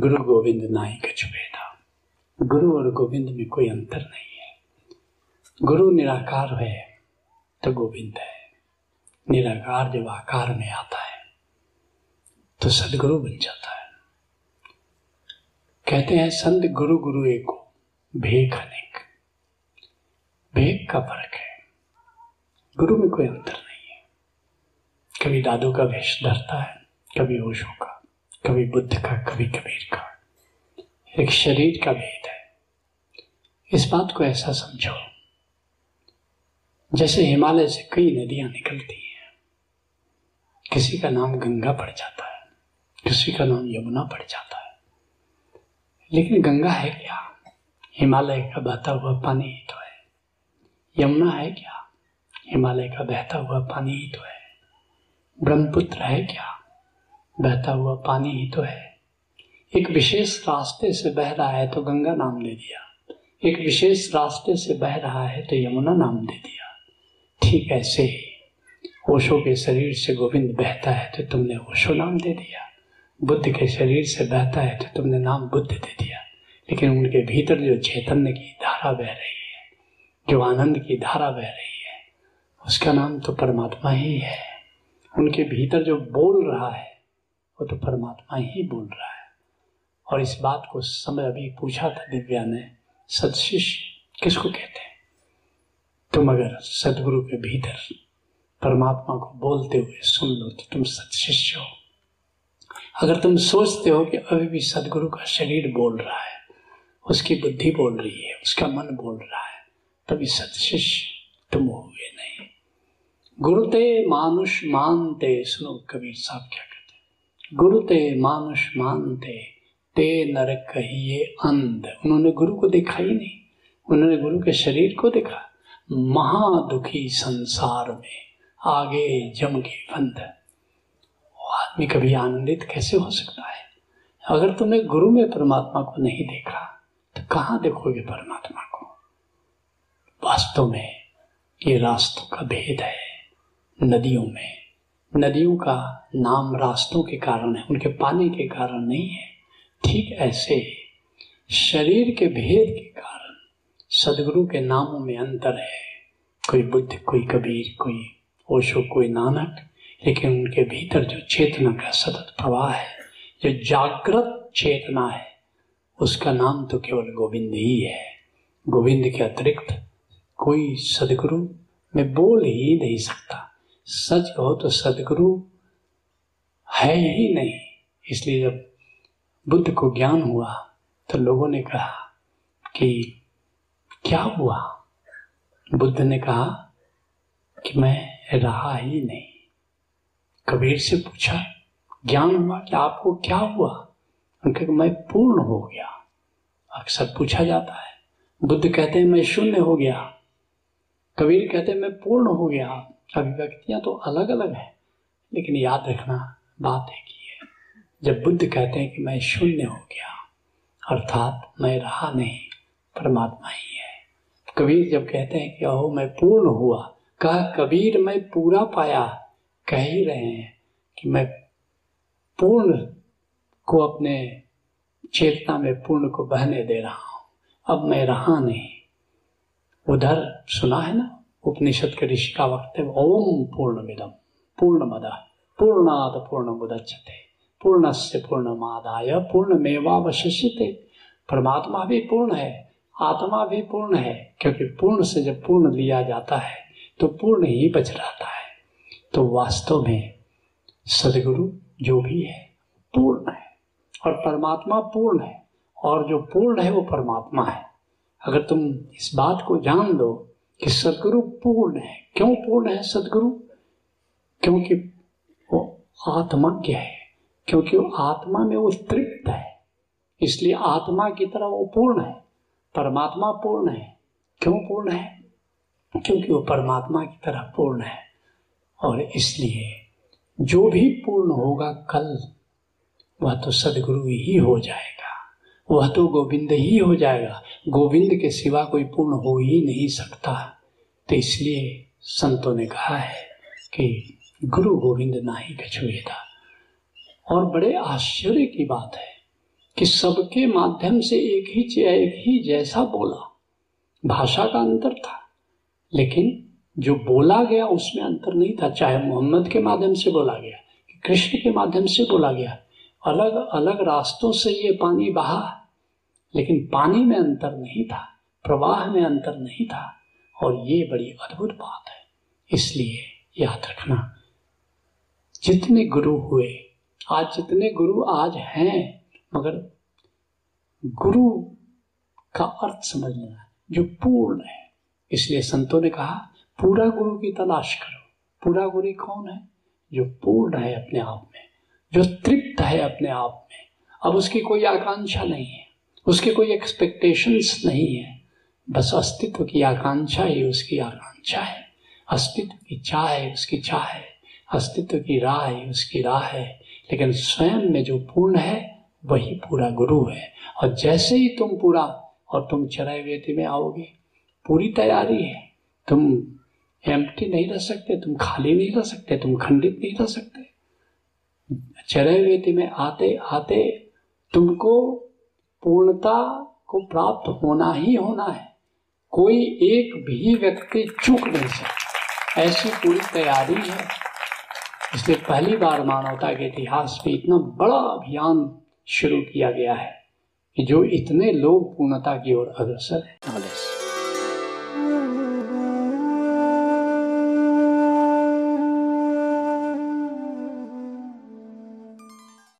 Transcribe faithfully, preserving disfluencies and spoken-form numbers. गुरु गोविंद नाहीं कछु भेदा। गुरु और गोविंद में कोई अंतर नहीं है। गुरु निराकार है तो गोविंद है। निराकार जब आकार में आता है तो सदगुरु बन जाता है। कहते हैं संत गुरु गुरु एको भेद अनेक। भेद का फर्क है, गुरु में कोई अंतर नहीं है। कभी दादू का वेश धरता है, कभी ओशो का, कभी बुद्ध का, कभी कबीर का। एक शरीर का भेद है। इस बात को ऐसा समझो जैसे हिमालय से कई नदियां निकलती हैं। किसी का नाम गंगा पड़ जाता है, किसी का नाम यमुना पड़ जाता है। लेकिन गंगा है क्या? हिमालय का बहता हुआ पानी ही तो है। यमुना है क्या? हिमालय का बहता हुआ पानी ही तो है। ब्रह्मपुत्र है क्या? बहता हुआ पानी ही तो है। एक विशेष रास्ते से बह रहा है तो गंगा नाम दे दिया, एक विशेष रास्ते से बह रहा है तो यमुना नाम दे दिया। ठीक ऐसे ही ओशो के शरीर से गोविंद बहता है तो तुमने ओशो नाम दे दिया। बुद्ध के शरीर से बहता है तो तुमने नाम बुद्ध दे दिया। लेकिन उनके भीतर जो चैतन्य की धारा बह रही है, जो आनंद की धारा बह रही है, उसका नाम तो परमात्मा ही है। उनके भीतर जो बोल रहा है वो तो परमात्मा ही बोल रहा है। और इस बात को समय अभी पूछा था दिव्या ने, सदशिष्य किसको कहते हैं? तुम अगर सदगुरु के भीतर परमात्मा को बोलते हुए सुन लो तो तुम सदशिष्य हो। अगर तुम सोचते हो कि अभी भी सदगुरु का शरीर बोल रहा है, उसकी बुद्धि बोल रही है, उसका मन बोल रहा है, तभी सदशिष्य तुम हुए नहीं। गुरुते मानुष मानते, सुनो कबीर साहब क्या, गुरुते मानुष मानते ते नर कहिए अंध। उन्होंने गुरु को देखा ही नहीं, उन्होंने गुरु के शरीर को देखा। महादुखी संसार में आगे जम के फंद। वो आदमी कभी आनंदित कैसे हो सकता है? अगर तुमने गुरु में परमात्मा को नहीं देखा तो कहाँ देखोगे परमात्मा को? वास्तव में ये रास्तों का भेद है। नदियों में, नदियों का नाम रास्तों के कारण है, उनके पानी के कारण नहीं है। ठीक ऐसे शरीर के भेद के कारण सदगुरु के नामों में अंतर है। कोई बुद्ध, कोई कबीर, कोई ओशो, कोई नानक। लेकिन उनके भीतर जो चेतना का सतत प्रवाह है, जो जागृत चेतना है, उसका नाम तो केवल गोविंद ही है। गोविंद के अतिरिक्त कोई सदगुरु में बोल ही नहीं सकता। सच कहो तो सदगुरु है ही नहीं। इसलिए जब बुद्ध को ज्ञान हुआ तो लोगों ने कहा कि क्या हुआ? बुद्ध ने कहा कि मैं रहा ही नहीं। कबीर से पूछा ज्ञान हुआ कि आपको क्या हुआ? उनके कहा मैं पूर्ण हो गया। अक्सर पूछा जाता है। बुद्ध कहते हैं मैं शून्य हो गया, कबीर कहते हैं मैं पूर्ण हो गया। अभिव्यक्तियां तो अलग अलग है, लेकिन याद रखना बात एक ही है। जब बुद्ध कहते हैं कि मैं शून्य हो गया अर्थात मैं रहा नहीं, परमात्मा ही है। कबीर जब कहते हैं कि अहो मैं पूर्ण हुआ, कहा कबीर मैं पूरा पाया। कह ही रहे हैं कि मैं पूर्ण को अपने चेतना में पूर्ण को बहने दे रहा हूं, अब मैं रहा नहीं। उधर सुना है ना उपनिषद के ऋषि का वक्त है, ओम पूर्णमिदं पूर्णमदः पूर्णात् पूर्णमुदच्यते पूर्णस्य पूर्णमादाय पूर्णमेवावशिष्यते। परमात्मा भी पूर्ण है, आत्मा भी पूर्ण है, क्योंकि पूर्ण से जब पूर्ण लिया जाता है तो पूर्ण ही बच रहता है। तो वास्तव में सदगुरु जो भी है पूर्ण है और परमात्मा पूर्ण है, और जो पूर्ण है वो परमात्मा है। अगर तुम इस बात को जान लो कि सदगुरु पूर्ण है। क्यों पूर्ण है सदगुरु? क्योंकि वो आत्मज्ञ है, क्योंकि वो आत्मा में वो तृप्त है, इसलिए आत्मा की तरह वो पूर्ण है। परमात्मा पूर्ण है। क्यों पूर्ण है? क्योंकि वो परमात्मा की तरह पूर्ण है। और इसलिए जो भी पूर्ण होगा कल, वह तो सदगुरु ही हो जाएगा, वह तो गोविंद ही हो जाएगा। गोविंद के सिवा कोई पूर्ण हो ही नहीं सकता। तो इसलिए संतों ने कहा है कि गुरु गोविंद नाहीं कछु भेदा। और बड़े आश्चर्य की बात है कि सबके माध्यम से एक ही एक ही जैसा बोला, भाषा का अंतर था लेकिन जो बोला गया उसमें अंतर नहीं था। चाहे मोहम्मद के माध्यम से बोला गया कि कृष्ण के माध्यम से बोला गया, अलग अलग रास्तों से ये पानी बहा लेकिन पानी में अंतर नहीं था, प्रवाह में अंतर नहीं था। और ये बड़ी अद्भुत बात है। इसलिए याद रखना, जितने गुरु हुए आज, जितने गुरु आज हैं, मगर गुरु का अर्थ समझ लेना जो पूर्ण है। इसलिए संतों ने कहा पूरा गुरु की तलाश करो। पूरा गुरु कौन है? जो पूर्ण है अपने आप में, जो तृप्त है अपने आप में। अब उसकी कोई आकांक्षा नहीं है, उसके कोई एक्सपेक्टेशंस नहीं है, बस अस्तित्व की आकांक्षा ही उसकी आकांक्षा है, अस्तित्व की चाह है उसकी चाह है, अस्तित्व की राह है उसकी राह है। लेकिन स्वयं में जो पूर्ण है वही पूरा गुरु है। और जैसे ही तुम पूरा और तुम चराय व्यति में आओगे, पूरी तैयारी है, तुम एम्प्टी नहीं रह सकते, तुम खाली नहीं रह सकते, तुम खंडित नहीं रह सकते। चराय व्यति में आते आते तुमको पूर्णता को प्राप्त होना ही होना है, कोई एक भी व्यक्ति चूक नहीं सकता, ऐसी पूरी तैयारी है। इसलिए पहली बार मानवता के इतिहास में इतना बड़ा अभियान शुरू किया गया है कि जो इतने लोग पूर्णता की ओर अग्रसर है।